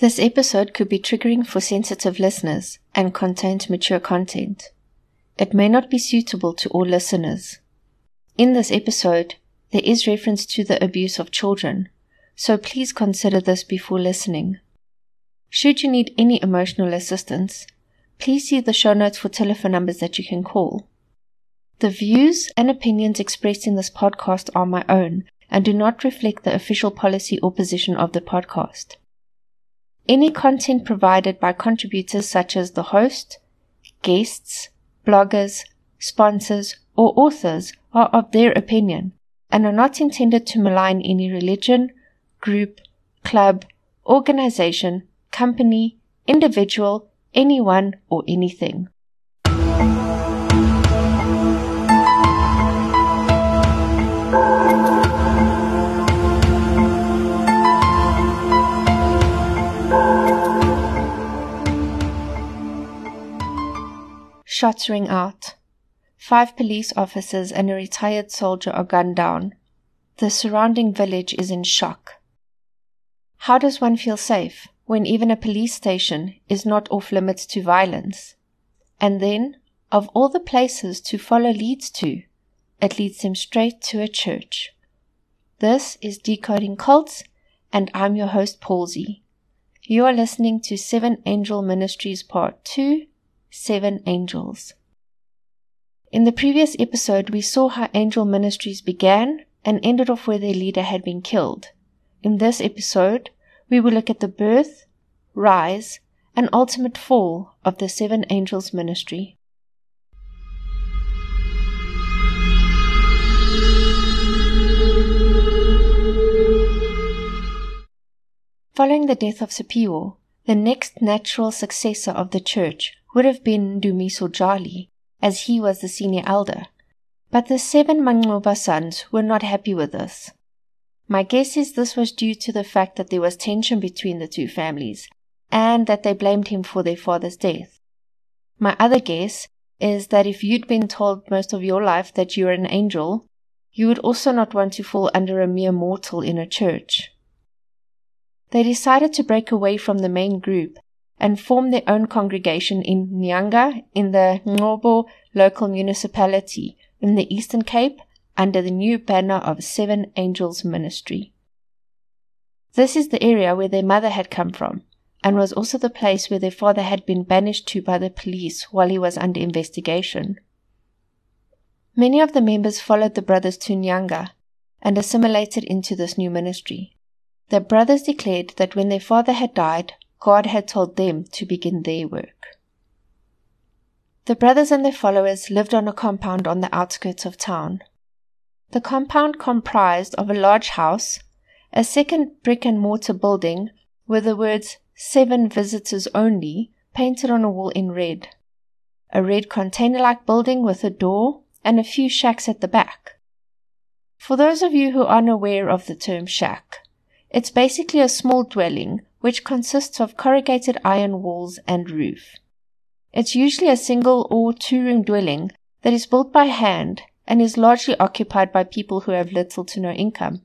This episode could be triggering for sensitive listeners and contains mature content. It may not be suitable to all listeners. In this episode, there is reference to the abuse of children, so please consider this before listening. Should you need any emotional assistance, please see the show notes for telephone numbers that you can call. The views and opinions expressed in this podcast are my own and do not reflect the official policy or position of the podcast. Any content provided by contributors such as the host, guests, bloggers, sponsors, or authors are of their opinion and are not intended to malign any religion, group, club, organization, company, individual, anyone, or anything. Shots ring out. 5 police officers and a retired soldier are gunned down. The surrounding village is in shock. How does one feel safe when even a police station is not off limits to violence? And then, of all the places to follow leads to, it leads them straight to a church. This is Decoding Cults, and I'm your host, Paul Z. You are listening to Seven Angel Ministries Part 2, Seven Angels. In the previous episode, we saw how angel ministries began and ended off where their leader had been killed. In this episode, we will look at the birth, rise, and ultimate fall of the Seven Angels ministry. Following the death of Sapiwo, the next natural successor of the church would have been Dumiso Jali, as he was the senior elder. But the 7 Mangmoba sons were not happy with this. My guess is this was due to the fact that there was tension between the two families, and that they blamed him for their father's death. My other guess is that if you'd been told most of your life that you're an angel, you would also not want to fall under a mere mortal in a church. They decided to break away from the main group and form their own congregation in Nyanga in the Ngorbo local municipality in the Eastern Cape under the new banner of Seven Angels Ministry. This is the area where their mother had come from and was also the place where their father had been banished to by the police while he was under investigation. Many of the members followed the brothers to Nyanga and assimilated into this new ministry. The brothers declared that when their father had died, God had told them to begin their work. The brothers and their followers lived on a compound on the outskirts of town. The compound comprised of a large house, a second brick and mortar building with the words 7 visitors only painted on a wall in red, a red container-like building with a door and a few shacks at the back. For those of you who aren't aware of the term shack, it's basically a small dwelling which consists of corrugated iron walls and roof. It's usually a single or 2-room dwelling that is built by hand and is largely occupied by people who have little to no income.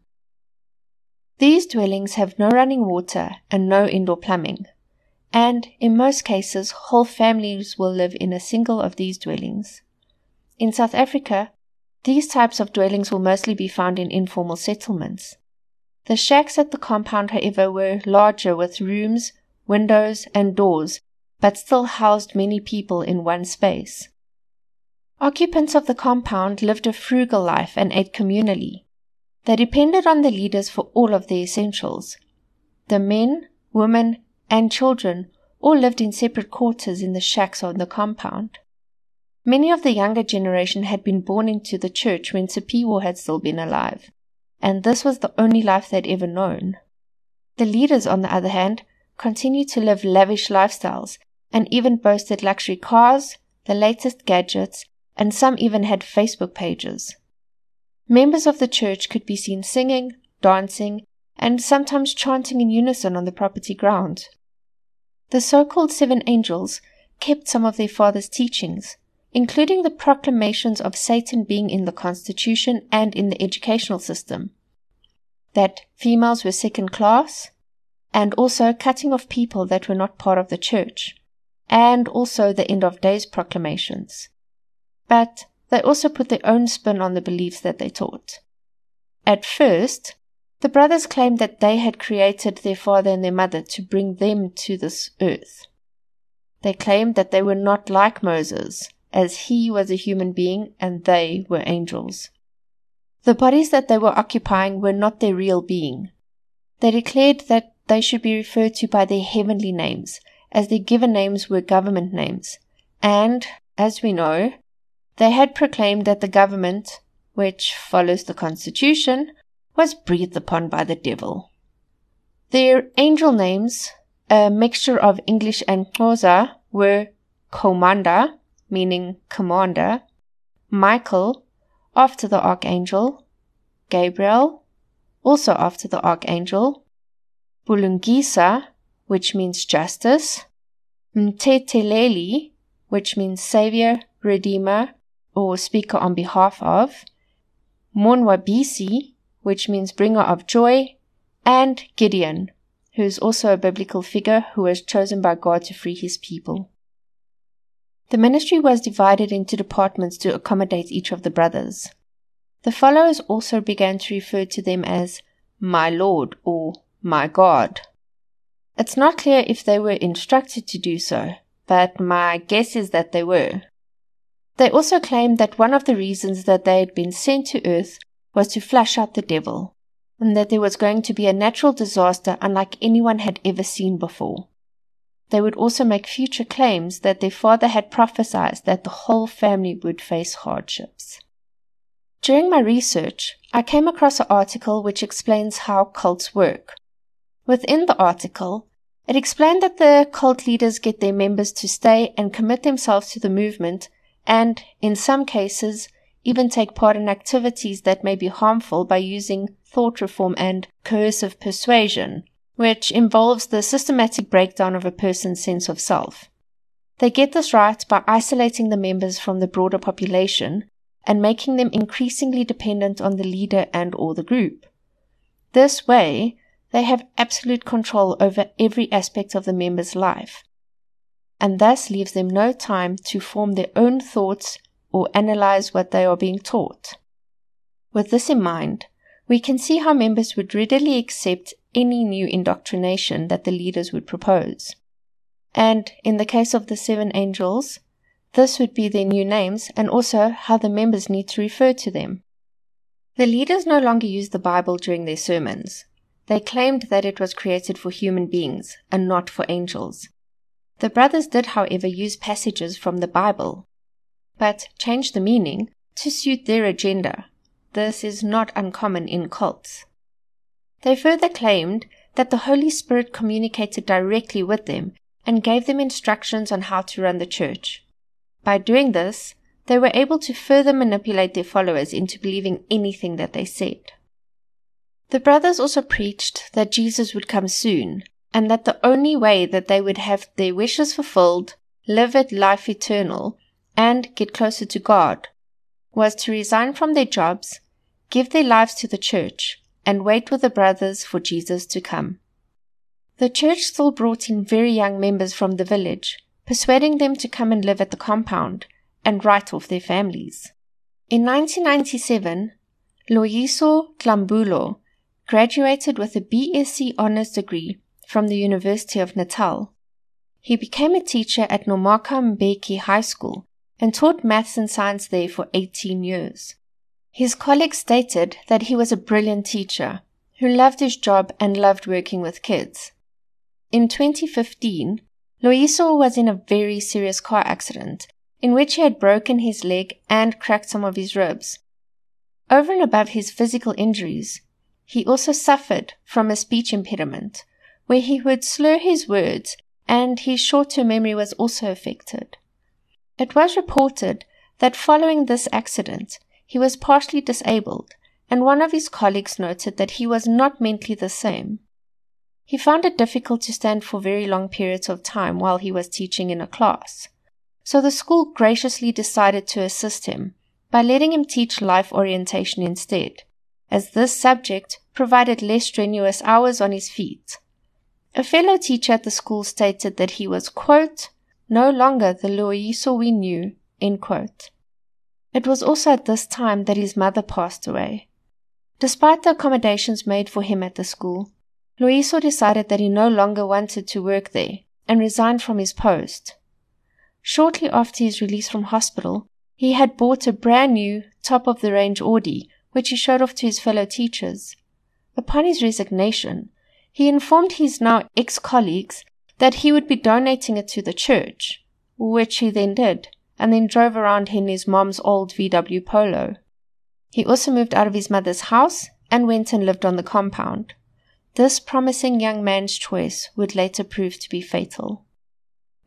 These dwellings have no running water and no indoor plumbing, and in most cases, whole families will live in a single of these dwellings. In South Africa, these types of dwellings will mostly be found in informal settlements. The shacks at the compound, however, were larger with rooms, windows, and doors, but still housed many people in one space. Occupants of the compound lived a frugal life and ate communally. They depended on the leaders for all of the essentials. The men, women, and children all lived in separate quarters in the shacks on the compound. Many of the younger generation had been born into the church when Sepiwa had still been alive, and this was the only life they'd ever known. The leaders, on the other hand, continued to live lavish lifestyles and even boasted luxury cars, the latest gadgets, and some even had Facebook pages. Members of the church could be seen singing, dancing, and sometimes chanting in unison on the property ground. The so-called 7 angels kept some of their father's teachings, including the proclamations of Satan being in the Constitution and in the educational system, that females were second class, and also cutting off people that were not part of the church, and also the end of days proclamations. But they also put their own spin on the beliefs that they taught. At first, the brothers claimed that they had created their father and their mother to bring them to this earth. They claimed that they were not like Moses, as he was a human being and they were angels. The bodies that they were occupying were not their real being. They declared that they should be referred to by their heavenly names, as their given names were government names. And, as we know, they had proclaimed that the government, which follows the Constitution, was breathed upon by the devil. Their angel names, a mixture of English and Xhosa, were Komanda, meaning commander, Michael, after the archangel, Gabriel, also after the archangel, Bulungisa, which means justice, Mteteleli, which means savior, redeemer, or speaker on behalf of, Monwabisi, which means bringer of joy, and Gideon, who is also a biblical figure who was chosen by God to free his people. The ministry was divided into departments to accommodate each of the brothers. The followers also began to refer to them as my Lord or my God. It's not clear if they were instructed to do so, but my guess is that they were. They also claimed that one of the reasons that they had been sent to earth was to flush out the devil, and that there was going to be a natural disaster unlike anyone had ever seen before. They would also make future claims that their father had prophesied that the whole family would face hardships. During my research, I came across an article which explains how cults work. Within the article, it explained that the cult leaders get their members to stay and commit themselves to the movement and, in some cases, even take part in activities that may be harmful by using thought reform and coercive persuasion, which involves the systematic breakdown of a person's sense of self. They get this right by isolating the members from the broader population and making them increasingly dependent on the leader and/or the group. This way, they have absolute control over every aspect of the member's life, and thus leaves them no time to form their own thoughts or analyze what they are being taught. With this in mind, we can see how members would readily accept any new indoctrination that the leaders would propose. And in the case of the seven angels, this would be their new names and also how the members need to refer to them. The leaders no longer used the Bible during their sermons. They claimed that it was created for human beings and not for angels. The brothers did, however, use passages from the Bible, but changed the meaning to suit their agenda. This is not uncommon in cults. They further claimed that the Holy Spirit communicated directly with them and gave them instructions on how to run the church. By doing this, they were able to further manipulate their followers into believing anything that they said. The brothers also preached that Jesus would come soon, and that the only way that they would have their wishes fulfilled, live at life eternal, and get closer to God, was to resign from their jobs, give their lives to the church, and wait with the brothers for Jesus to come. The church still brought in very young members from the village, persuading them to come and live at the compound and write off their families. In 1997, Loyiso Tlambulo graduated with a BSc Honours degree from the University of Natal. He became a teacher at Nomaka Mbeki High School and taught maths and science there for 18 years. His colleagues stated that he was a brilliant teacher who loved his job and loved working with kids. In 2015, Loyiso was in a very serious car accident in which he had broken his leg and cracked some of his ribs. Over and above his physical injuries, he also suffered from a speech impediment where he would slur his words and his short-term memory was also affected. It was reported that following this accident, he was partially disabled, and one of his colleagues noted that he was not mentally the same. He found it difficult to stand for very long periods of time while he was teaching in a class, so the school graciously decided to assist him by letting him teach life orientation instead, as this subject provided less strenuous hours on his feet. A fellow teacher at the school stated that he was, quote, no longer the Loyiso we knew, end quote. It was also at this time that his mother passed away. Despite the accommodations made for him at the school, Loyiso decided that he no longer wanted to work there and resigned from his post. Shortly after his release from hospital, he had bought a brand new, top-of-the-range Audi, which he showed off to his fellow teachers. Upon his resignation, he informed his now ex-colleagues that he would be donating it to the church, which he then did, and then drove around in his mom's old VW Polo. He also moved out of his mother's house and went and lived on the compound. This promising young man's choice would later prove to be fatal.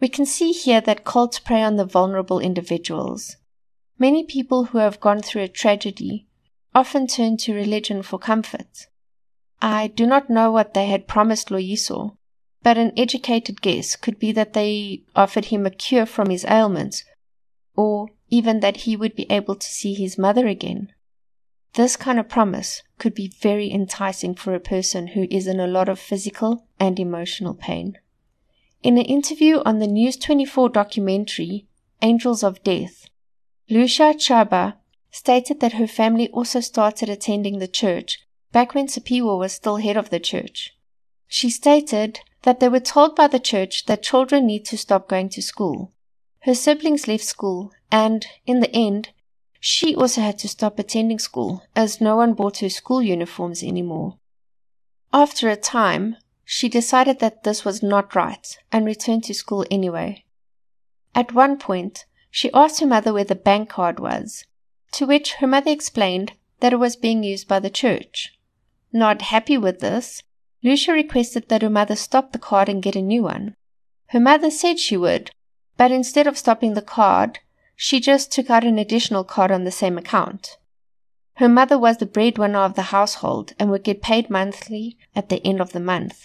We can see here that cults prey on the vulnerable individuals. Many people who have gone through a tragedy often turn to religion for comfort. I do not know what they had promised Loyiso, but an educated guess could be that they offered him a cure from his ailments, or even that he would be able to see his mother again. This kind of promise could be very enticing for a person who is in a lot of physical and emotional pain. In an interview on the News 24 documentary, Angels of Death, Lusha Chaba stated that her family also started attending the church back when Sapiwo was still head of the church. She stated that they were told by the church that children need to stop going to school. Her siblings left school and, in the end, she also had to stop attending school as no one bought her school uniforms anymore. After a time, she decided that this was not right and returned to school anyway. At one point, she asked her mother where the bank card was, to which her mother explained that it was being used by the church. Not happy with this, Lucia requested that her mother stop the card and get a new one. Her mother said she would, but instead of stopping the card, she just took out an additional card on the same account. Her mother was the breadwinner of the household and would get paid monthly at the end of the month.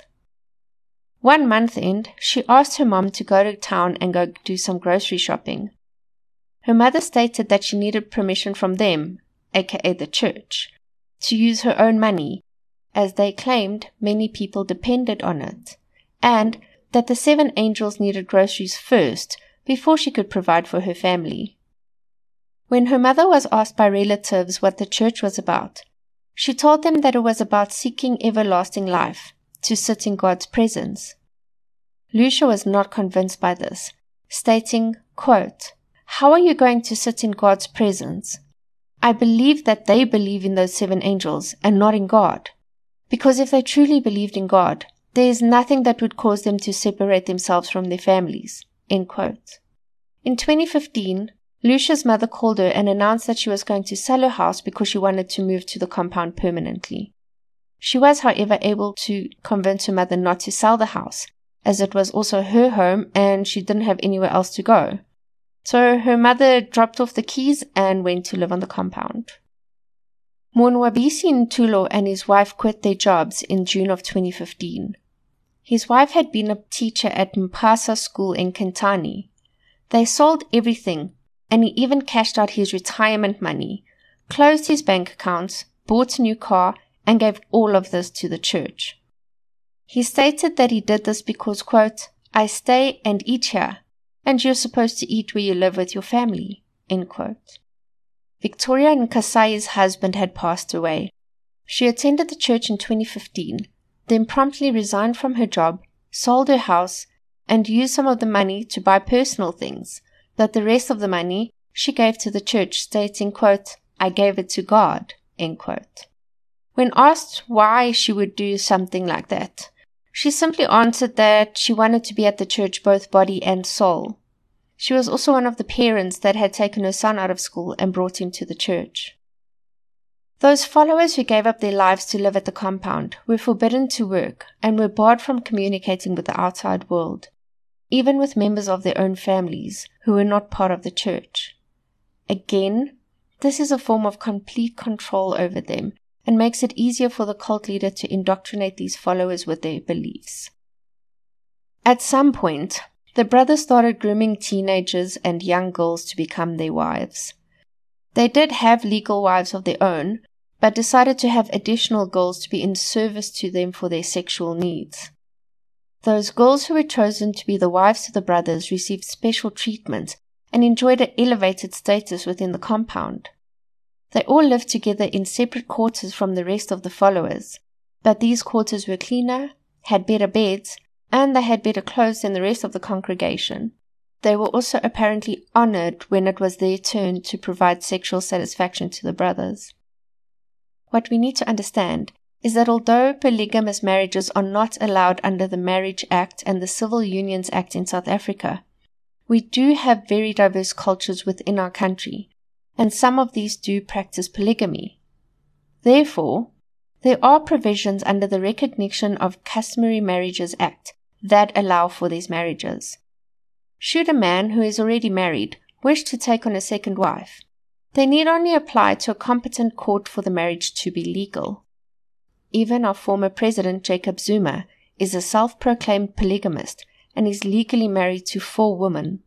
One month end, she asked her mom to go to town and go do some grocery shopping. Her mother stated that she needed permission from them, aka the church, to use her own money, as they claimed many people depended on it, and that the seven angels needed groceries first before she could provide for her family. When her mother was asked by relatives what the church was about, she told them that it was about seeking everlasting life, to sit in God's presence. Lucia was not convinced by this, stating, quote, how are you going to sit in God's presence? I believe that they believe in those seven angels and not in God, because if they truly believed in God, there is nothing that would cause them to separate themselves from their families. End quote. In 2015, Lucia's mother called her and announced that she was going to sell her house because she wanted to move to the compound permanently. She was, however, able to convince her mother not to sell the house, as it was also her home and she didn't have anywhere else to go. So her mother dropped off the keys and went to live on the compound. Monwabisi Ntulo and his wife quit their jobs in June of 2015. His wife had been a teacher at Mpasa school in Kentani. They sold everything, and he even cashed out his retirement money, closed his bank accounts, bought a new car, and gave all of this to the church. He stated that he did this because, quote, I stay and eat here, and you're supposed to eat where you live with your family, end quote. Victoria Nkasai's husband had passed away. She attended the church in 2015, then promptly resigned from her job, sold her house, and used some of the money to buy personal things, but the rest of the money she gave to the church, stating, quote, I gave it to God, end quote. When asked why she would do something like that, she simply answered that she wanted to be at the church both body and soul. She was also one of the parents that had taken her son out of school and brought him to the church. Those followers who gave up their lives to live at the compound were forbidden to work and were barred from communicating with the outside world, even with members of their own families who were not part of the church. Again, this is a form of complete control over them and makes it easier for the cult leader to indoctrinate these followers with their beliefs. At some point, the brothers started grooming teenagers and young girls to become their wives. They did have legal wives of their own, but decided to have additional girls to be in service to them for their sexual needs. Those girls who were chosen to be the wives of the brothers received special treatment and enjoyed an elevated status within the compound. They all lived together in separate quarters from the rest of the followers, but these quarters were cleaner, had better beds, and they had better clothes than the rest of the congregation. They were also apparently honored when it was their turn to provide sexual satisfaction to the brothers. What we need to understand is that although polygamous marriages are not allowed under the Marriage Act and the Civil Unions Act in South Africa, we do have very diverse cultures within our country, and some of these do practice polygamy. Therefore, there are provisions under the Recognition of Customary Marriages Act that allow for these marriages. Should a man who is already married wish to take on a second wife, they need only apply to a competent court for the marriage to be legal. Even our former president Jacob Zuma is a self-proclaimed polygamist and is legally married to 4 women.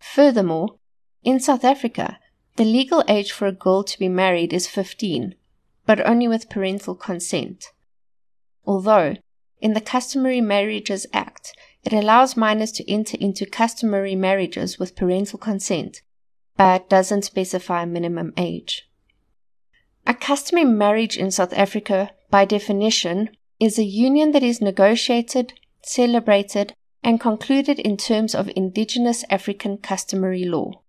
Furthermore, in South Africa, the legal age for a girl to be married is 15, but only with parental consent. Although, in the Customary Marriages Act, it allows minors to enter into customary marriages with parental consent, but doesn't specify a minimum age. A customary marriage in South Africa, by definition, is a union that is negotiated, celebrated, and concluded in terms of indigenous African customary law.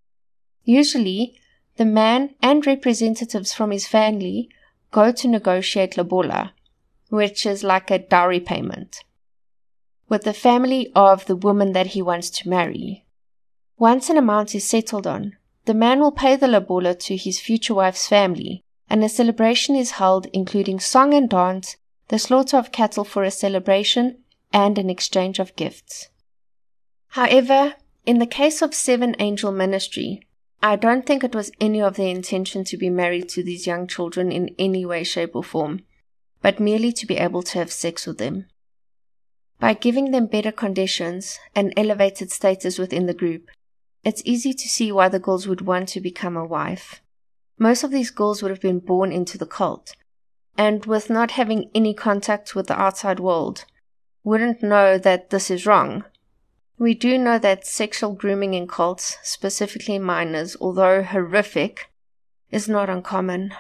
Usually, the man and representatives from his family go to negotiate lobola, which is like a dowry payment, with the family of the woman that he wants to marry. Once an amount is settled on, the man will pay the lobola to his future wife's family, and a celebration is held including song and dance, the slaughter of cattle for a celebration, and an exchange of gifts. However, in the case of Seven Angel Ministry, I don't think it was any of their intention to be married to these young children in any way, shape or form, but merely to be able to have sex with them. By giving them better conditions and elevated status within the group, it's easy to see why the girls would want to become a wife. Most of these girls would have been born into the cult, and with not having any contact with the outside world, wouldn't know that this is wrong. We do know that sexual grooming in cults, specifically minors, although horrific, is not uncommon.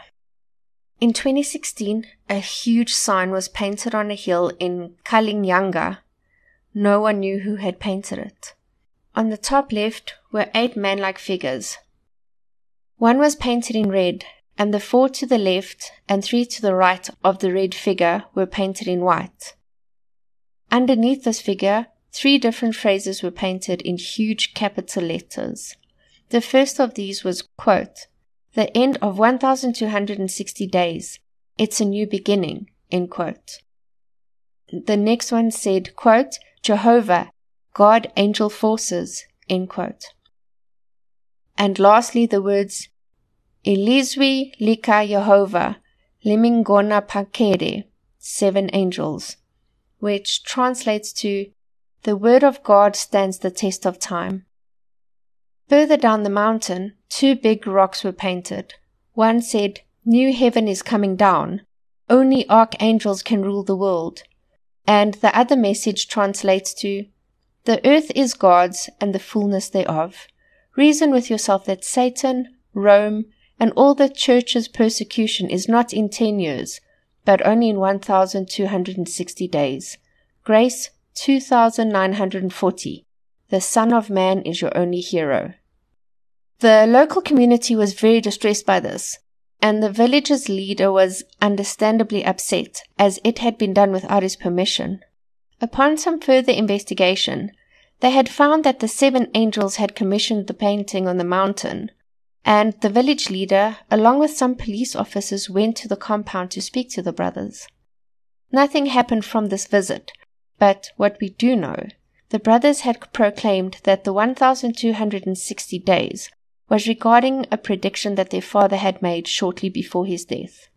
In 2016, a huge sign was painted on a hill in Kalinganga. No one knew who had painted it. On the top left were 8 man-like figures. One was painted in red, and the 4 to the left and 3 to the right of the red figure were painted in white. Underneath this figure, 3 different phrases were painted in huge capital letters. The first of these was, quote, "The end of 1,260 days. It's a new beginning," end quote. The next one said, quote, "Jehovah, God, angel forces," end quote. And lastly, the words, "Elizwi Lika Yehovah, Limingona Pakere," 7 angels, which translates to, "The word of God stands the test of time." Further down the mountain, 2 big rocks were painted. One said, "New heaven is coming down. Only archangels can rule the world." And the other message translates to, "The earth is God's and the fullness thereof. Reason with yourself that Satan, Rome, and all the church's persecution is not in 10 years, but only in 1,260 days. Grace, 2,940. The Son of Man is your only hero." The local community was very distressed by this, and the village's leader was understandably upset, as it had been done without his permission. Upon some further investigation, they had found that the 7 angels had commissioned the painting on the mountain, and the village leader, along with some police officers, went to the compound to speak to the brothers. Nothing happened from this visit, but what we do know, the brothers had proclaimed that the 1,260 days was regarding a prediction that their father had made shortly before his death.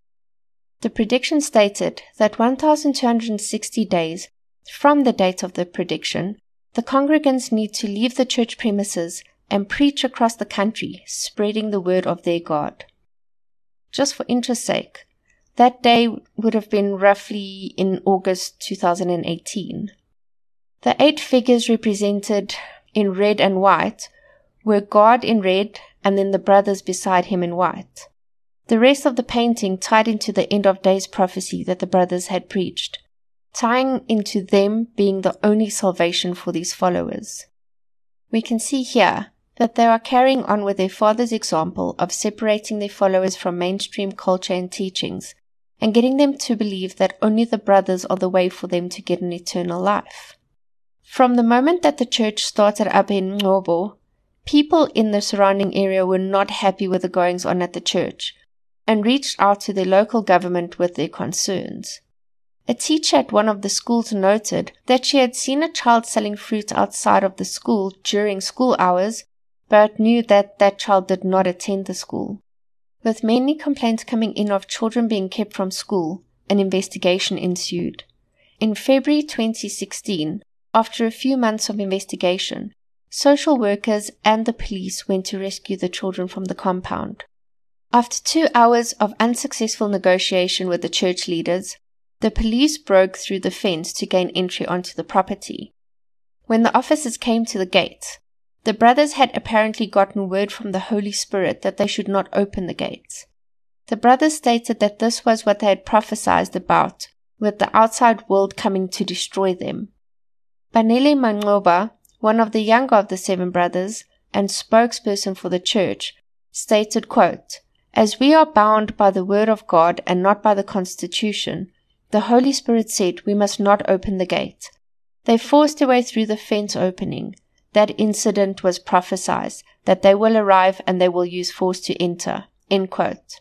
The prediction stated that 1,260 days from the date of the prediction, the congregants need to leave the church premises and preach across the country, spreading the word of their God. Just for interest's sake, that day would have been roughly in August 2018. The eight figures represented in red and white were God in red and then the brothers beside him in white. The rest of the painting tied into the end of days prophecy that the brothers had preached, tying into them being the only salvation for these followers. We can see here that they are carrying on with their father's example of separating their followers from mainstream culture and teachings and getting them to believe that only the brothers are the way for them to get an eternal life. From the moment that the church started up in Ngorbo, people in the surrounding area were not happy with the goings-on at the church and reached out to their local government with their concerns. A teacher at one of the schools noted that she had seen a child selling fruit outside of the school during school hours, but knew that that child did not attend the school. With many complaints coming in of children being kept from school, an investigation ensued. In February 2016, after a few months of investigation, social workers and the police went to rescue the children from the compound. After 2 hours of unsuccessful negotiation with the church leaders, the police broke through the fence to gain entry onto the property. When the officers came to the gate, the brothers had apparently gotten word from the Holy Spirit that they should not open the gates. The brothers stated that this was what they had prophesied about, with the outside world coming to destroy them. Banele Mangoba, one of the younger of the seven brothers and spokesperson for the church, stated, quote, "As we are bound by the word of God and not by the Constitution, the Holy Spirit said we must not open the gate. They forced their way through the fence opening. That incident was prophesied, that they will arrive and they will use force to enter." End quote.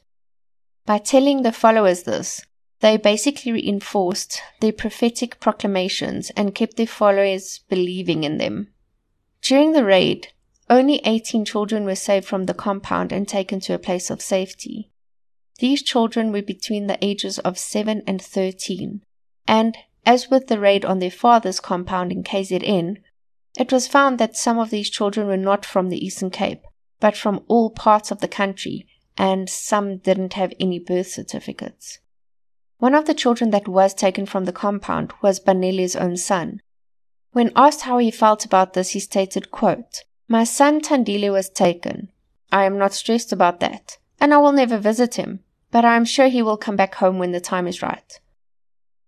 By telling the followers this, they basically reinforced their prophetic proclamations and kept their followers believing in them. During the raid, only 18 children were saved from the compound and taken to a place of safety. These children were between the ages of 7 and 13, and, as with the raid on their father's compound in KZN, it was found that some of these children were not from the Eastern Cape, but from all parts of the country, and some didn't have any birth certificates. One of the children that was taken from the compound was Banele's own son. When asked how he felt about this, he stated, quote, "My son Tandile was taken. I am not stressed about that, and I will never visit him, but I am sure he will come back home when the time is right.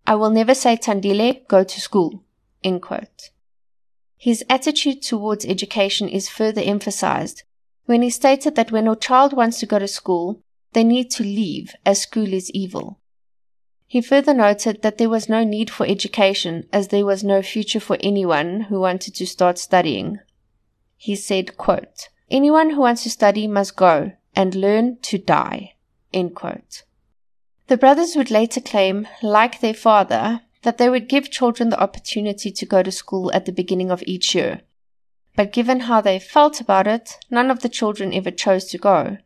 I will never say, Tandile, go to school." End quote. His attitude towards education is further emphasized when he stated that when a child wants to go to school, they need to leave, as school is evil. He further noted that there was no need for education as there was no future for anyone who wanted to start studying. He said, quote, "Anyone who wants to study must go and learn to die." End quote. The brothers would later claim, like their father, that they would give children the opportunity to go to school at the beginning of each year. But given how they felt about it, none of the children ever chose to go.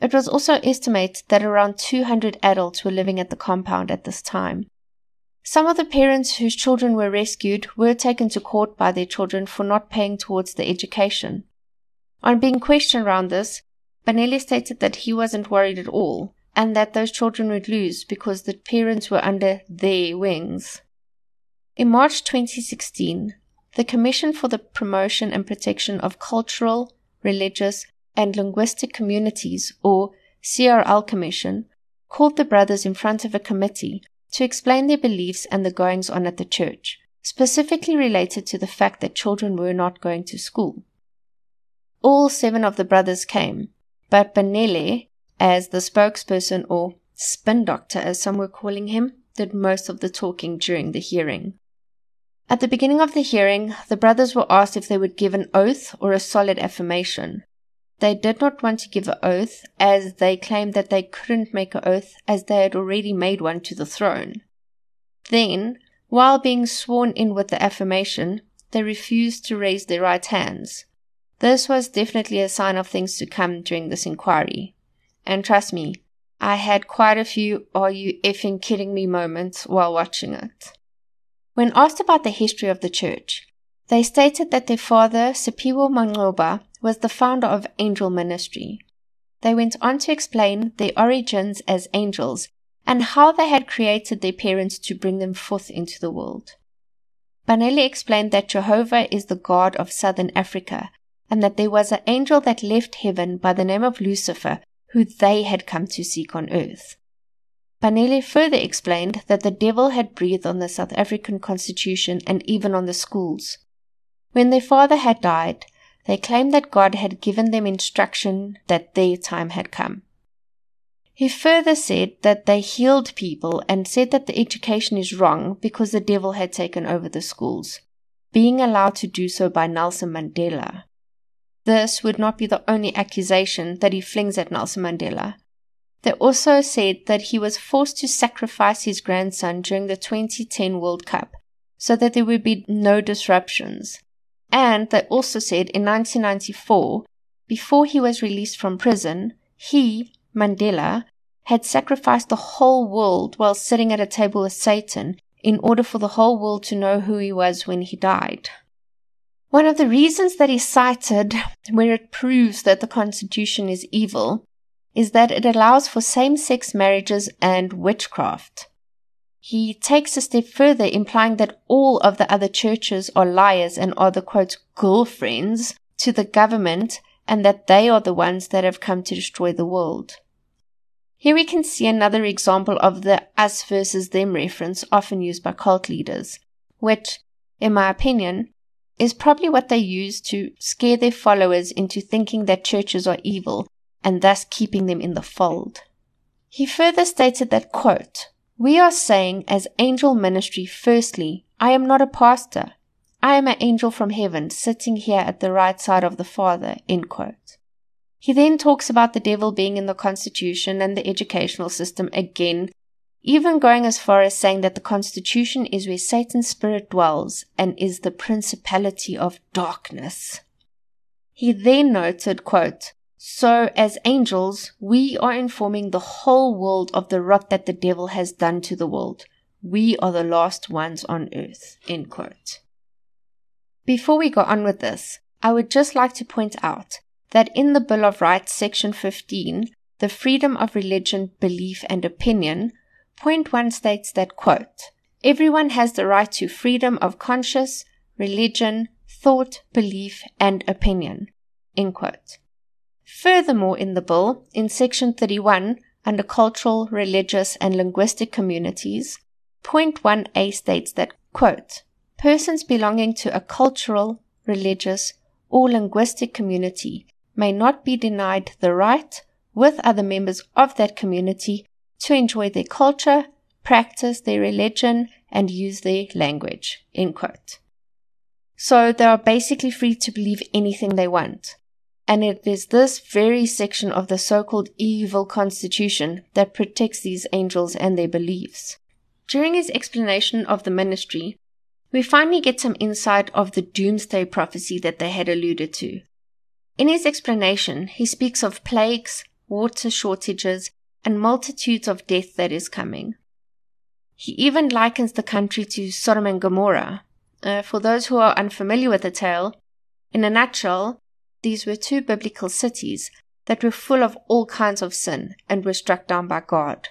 It was also estimated that around 200 adults were living at the compound at this time. Some of the parents whose children were rescued were taken to court by their children for not paying towards the education. On being questioned around this, Banele stated that he wasn't worried at all and that those children would lose because the parents were under their wings. In March 2016, the Commission for the Promotion and Protection of Cultural, Religious, and Linguistic Communities, or CRL Commission, called the brothers in front of a committee to explain their beliefs and the goings-on at the church, specifically related to the fact that children were not going to school. All seven of the brothers came, but Banele, as the spokesperson or spin doctor as some were calling him, did most of the talking during the hearing. At the beginning of the hearing, the brothers were asked if they would give an oath or a solid affirmation. They did not want to give an oath as they claimed that they couldn't make an oath as they had already made one to the throne. Then, while being sworn in with the affirmation, they refused to raise their right hands. This was definitely a sign of things to come during this inquiry. And trust me, I had quite a few "are you effing kidding me" moments while watching it. When asked about the history of the church, they stated that their father, Sepiwa Mangmoba, was the founder of Angel Ministry. They went on to explain their origins as angels and how they had created their parents to bring them forth into the world. Banele explained that Jehovah is the God of southern Africa, and that there was an angel that left heaven by the name of Lucifer, who they had come to seek on earth. Banele further explained that the devil had breathed on the South African constitution and even on the schools. When their father had died, they claimed that God had given them instruction that their time had come. He further said that they healed people and said that the education is wrong because the devil had taken over the schools, being allowed to do so by Nelson Mandela. This would not be the only accusation that he flings at Nelson Mandela. They also said that he was forced to sacrifice his grandson during the 2010 World Cup so that there would be no disruptions. And they also said in 1994, before he was released from prison, he, Mandela, had sacrificed the whole world while sitting at a table with Satan in order for the whole world to know who he was when he died. One of the reasons that he cited where it proves that the Constitution is evil is that it allows for same-sex marriages and witchcraft. He takes a step further, implying that all of the other churches are liars and are the, quote, girlfriends to the government, and that they are the ones that have come to destroy the world. Here we can see another example of the us versus them reference often used by cult leaders, which, in my opinion, is probably what they use to scare their followers into thinking that churches are evil and thus keeping them in the fold. He further stated that, quote, "We are saying as angel ministry, firstly, I am not a pastor. I am an angel from heaven sitting here at the right side of the Father," end quote. He then talks about the devil being in the Constitution and the educational system again, even going as far as saying that the Constitution is where Satan's spirit dwells and is the principality of darkness. He then noted, quote, "So, as angels, we are informing the whole world of the rot that the devil has done to the world. We are the last ones on earth," end quote. Before we go on with this, I would just like to point out that in the Bill of Rights, Section 15, the freedom of religion, belief, and opinion, Point 1 states that, quote, "Everyone has the right to freedom of conscience, religion, thought, belief, and opinion," end quote. Furthermore, in the bill, in Section 31, under cultural, religious, and linguistic communities, Point 1A states that, quote, "Persons belonging to a cultural, religious, or linguistic community may not be denied the right, with other members of that community, to enjoy their culture, practice their religion, and use their language," end quote. So they are basically free to believe anything they want. And it is this very section of the so-called evil constitution that protects these angels and their beliefs. During his explanation of the ministry, we finally get some insight of the doomsday prophecy that they had alluded to. In his explanation, he speaks of plagues, water shortages, and multitudes of death that is coming. He even likens the country to Sodom and Gomorrah. For those who are unfamiliar with the tale, in a nutshell, these were two biblical cities that were full of all kinds of sin and were struck down by God.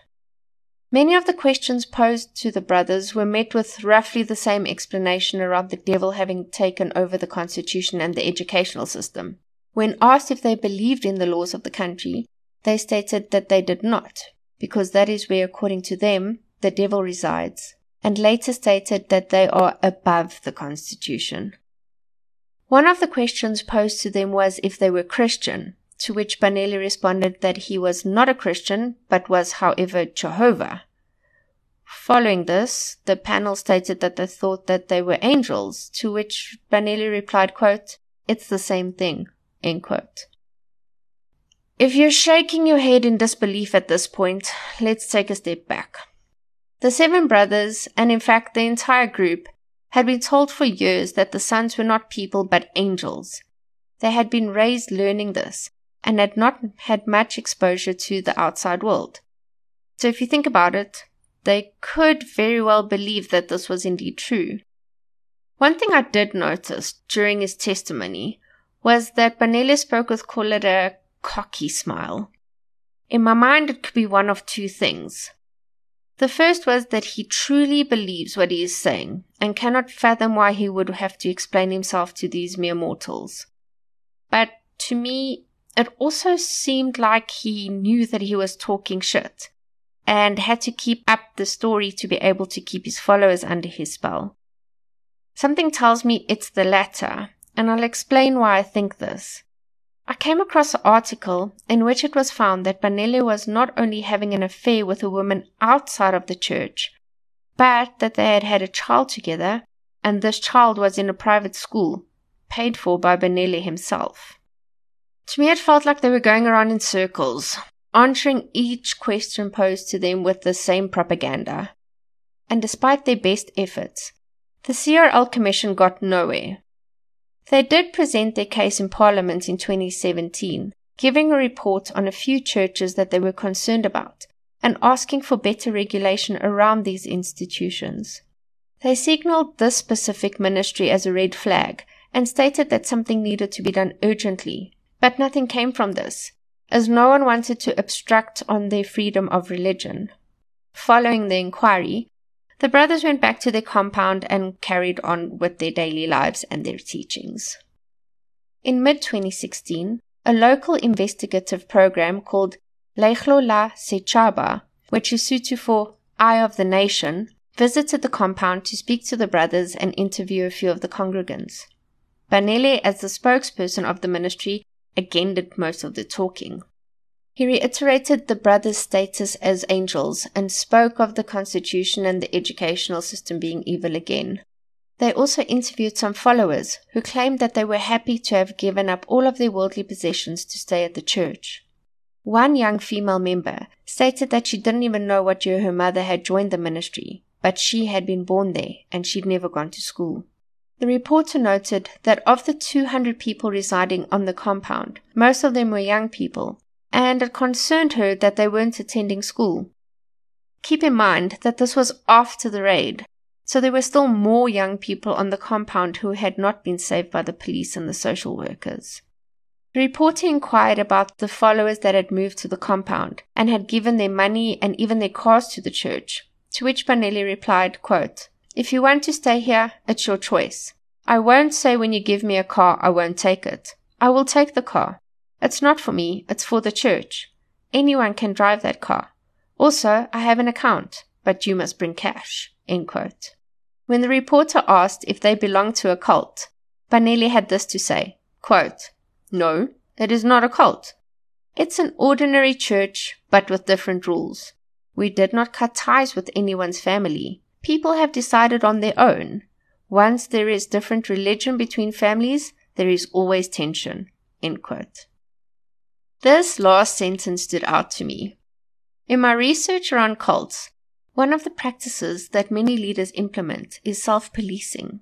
Many of the questions posed to the brothers were met with roughly the same explanation around the devil having taken over the constitution and the educational system. When asked if they believed in the laws of the country, they stated that they did not, because that is where, according to them, the devil resides, and later stated that they are above the constitution. One of the questions posed to them was if they were Christian, to which Banele responded that he was not a Christian, but was, however, Jehovah. Following this, the panel stated that they thought that they were angels, to which Banele replied, quote, "It's the same thing," end quote. If you're shaking your head in disbelief at this point, let's take a step back. The seven brothers, and in fact the entire group, had been told for years that the sons were not people but angels. They had been raised learning this and had not had much exposure to the outside world. So if you think about it, they could very well believe that this was indeed true. One thing I did notice during his testimony was that Banele spoke with, call it, a cocky smile. In my mind, it could be one of two things. The first was that he truly believes what he is saying and cannot fathom why he would have to explain himself to these mere mortals. But to me, it also seemed like he knew that he was talking shit and had to keep up the story to be able to keep his followers under his spell. Something tells me it's the latter, and I'll explain why I think this. I came across an article in which it was found that Banele was not only having an affair with a woman outside of the church, but that they had had a child together, and this child was in a private school, paid for by Banele himself. To me it felt like they were going around in circles, answering each question posed to them with the same propaganda. And despite their best efforts, the CRL Commission got nowhere. They did present their case in Parliament in 2017, giving a report on a few churches that they were concerned about and asking for better regulation around these institutions. They signalled this specific ministry as a red flag and stated that something needed to be done urgently, but nothing came from this, as no one wanted to obstruct on their freedom of religion. Following the inquiry, the brothers went back to their compound and carried on with their daily lives and their teachings. In mid-2016, a local investigative program called Lehlo La Sechaba, which is Sutu for Eye of the Nation, visited the compound to speak to the brothers and interview a few of the congregants. Banele, as the spokesperson of the ministry, again did most of the talking. He reiterated the brothers' status as angels and spoke of the constitution and the educational system being evil again. They also interviewed some followers who claimed that they were happy to have given up all of their worldly possessions to stay at the church. One young female member stated that she didn't even know what year her mother had joined the ministry, but she had been born there and she'd never gone to school. The reporter noted that of the 200 people residing on the compound, most of them were young people, and it concerned her that they weren't attending school. Keep in mind that this was after the raid, so there were still more young people on the compound who had not been saved by the police and the social workers. The reporter inquired about the followers that had moved to the compound and had given their money and even their cars to the church, to which Banele replied, quote, "If you want to stay here, it's your choice. I won't say when you give me a car, I won't take it. I will take the car. It's not for me, it's for the church. Anyone can drive that car. Also, I have an account, but you must bring cash." End quote. When the reporter asked if they belonged to a cult, Banele had this to say, quote, "No, it is not a cult. It's an ordinary church, but with different rules. We did not cut ties with anyone's family. People have decided on their own. Once there is different religion between families, there is always tension." End quote. This last sentence stood out to me. In my research around cults, one of the practices that many leaders implement is self-policing.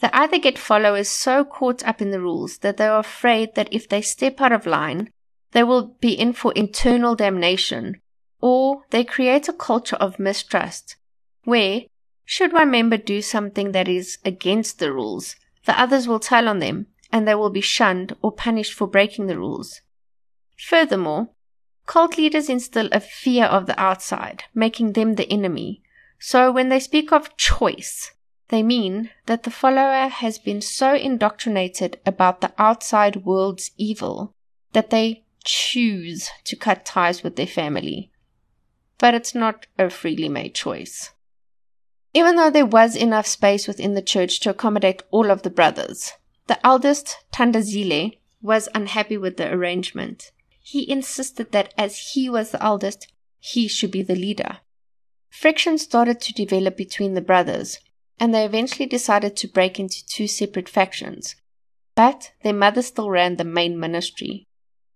They either get followers so caught up in the rules that they are afraid that if they step out of line, they will be in for internal damnation, or they create a culture of mistrust, where, should one member do something that is against the rules, the others will tell on them and they will be shunned or punished for breaking the rules. Furthermore, cult leaders instill a fear of the outside, making them the enemy. So when they speak of choice, they mean that the follower has been so indoctrinated about the outside world's evil that they choose to cut ties with their family. But it's not a freely made choice. Even though there was enough space within the church to accommodate all of the brothers, the eldest, Tandazile, was unhappy with the arrangement. He insisted that as he was the eldest, he should be the leader. Friction started to develop between the brothers, and they eventually decided to break into two separate factions. But their mother still ran the main ministry.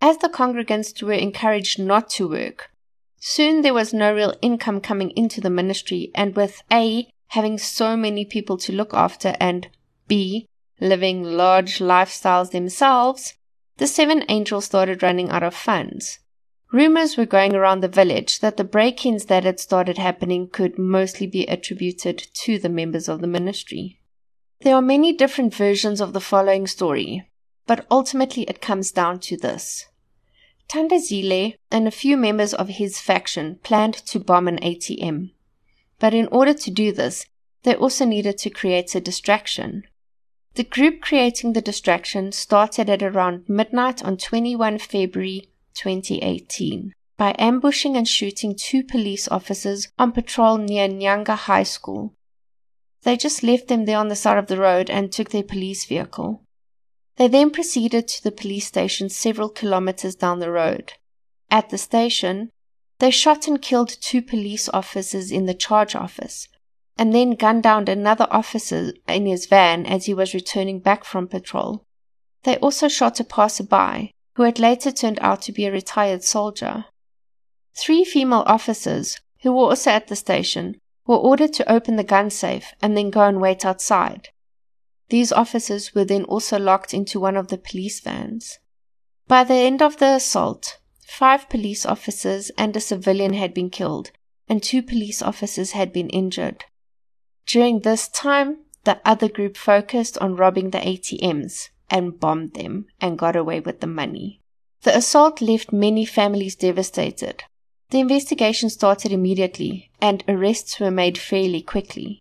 As the congregants were encouraged not to work, soon there was no real income coming into the ministry, and with A, having so many people to look after, and B, living large lifestyles themselves, the seven angels started running out of funds. Rumors were going around the village that the break-ins that had started happening could mostly be attributed to the members of the ministry. There are many different versions of the following story, but ultimately it comes down to this. Tandazile and a few members of his faction planned to bomb an ATM. but in order to do this, they also needed to create a distraction. The group creating the distraction started at around midnight on 21 February 2018 by ambushing and shooting two police officers on patrol near Nyanga High School. They just left them there on the side of the road and took their police vehicle. They then proceeded to the police station several kilometers down the road. At the station, they shot and killed two police officers in the charge office, and then gunned down another officer in his van as he was returning back from patrol. They also shot a passerby, who had later turned out to be a retired soldier. Three female officers, who were also at the station, were ordered to open the gun safe and then go and wait outside. These officers were then also locked into one of the police vans. By the end of the assault, 5 police officers and a civilian had been killed, and 2 police officers had been injured. During this time, the other group focused on robbing the ATMs and bombed them and got away with the money. The assault left many families devastated. The investigation started immediately, and arrests were made fairly quickly.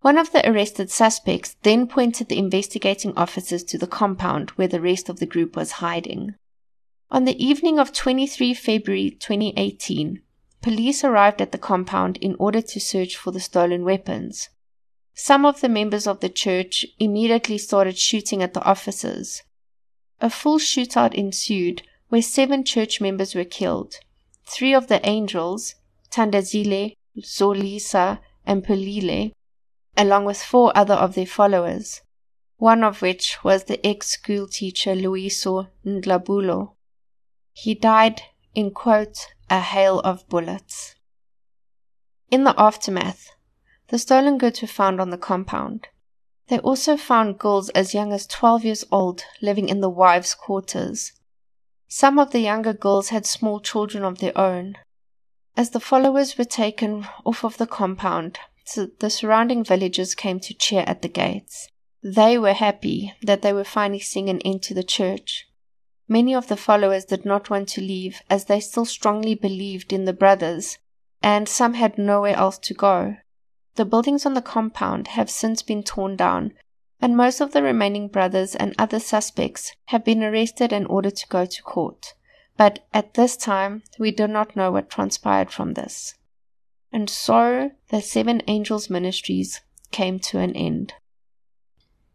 One of the arrested suspects then pointed the investigating officers to the compound where the rest of the group was hiding. On the evening of 23 February 2018, police arrived at the compound in order to search for the stolen weapons. Some of the members of the church immediately started shooting at the officers. A full shootout ensued where 7 church members were killed. 3 of the angels, Tandazile, Zolisa, and Pelile, along with 4 other of their followers, one of which was the ex-school teacher Loyiso Tlambulo. He died in, quote, a hail of bullets. In the aftermath, the stolen goods were found on the compound. They also found girls as young as 12 years old living in the wives' quarters. Some of the younger girls had small children of their own. As the followers were taken off of the compound, the surrounding villagers came to cheer at the gates. They were happy that they were finally seeing an end to the church. Many of the followers did not want to leave as they still strongly believed in the brothers, and some had nowhere else to go. The buildings on the compound have since been torn down, and most of the remaining brothers and other suspects have been arrested and ordered to go to court. But at this time, we do not know what transpired from this. And so, the 7 Angels Ministries came to an end.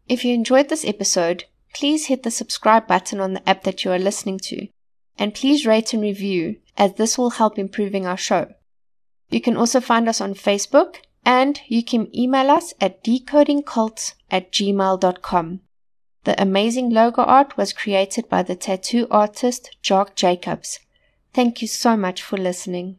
If you enjoyed this episode, please hit the subscribe button on the app that you are listening to, and please rate and review, as this will help improving our show. You can also find us on Facebook, and you can email us at decodingcults@gmail.com. The amazing logo art was created by the tattoo artist Jock Jacobs. Thank you so much for listening.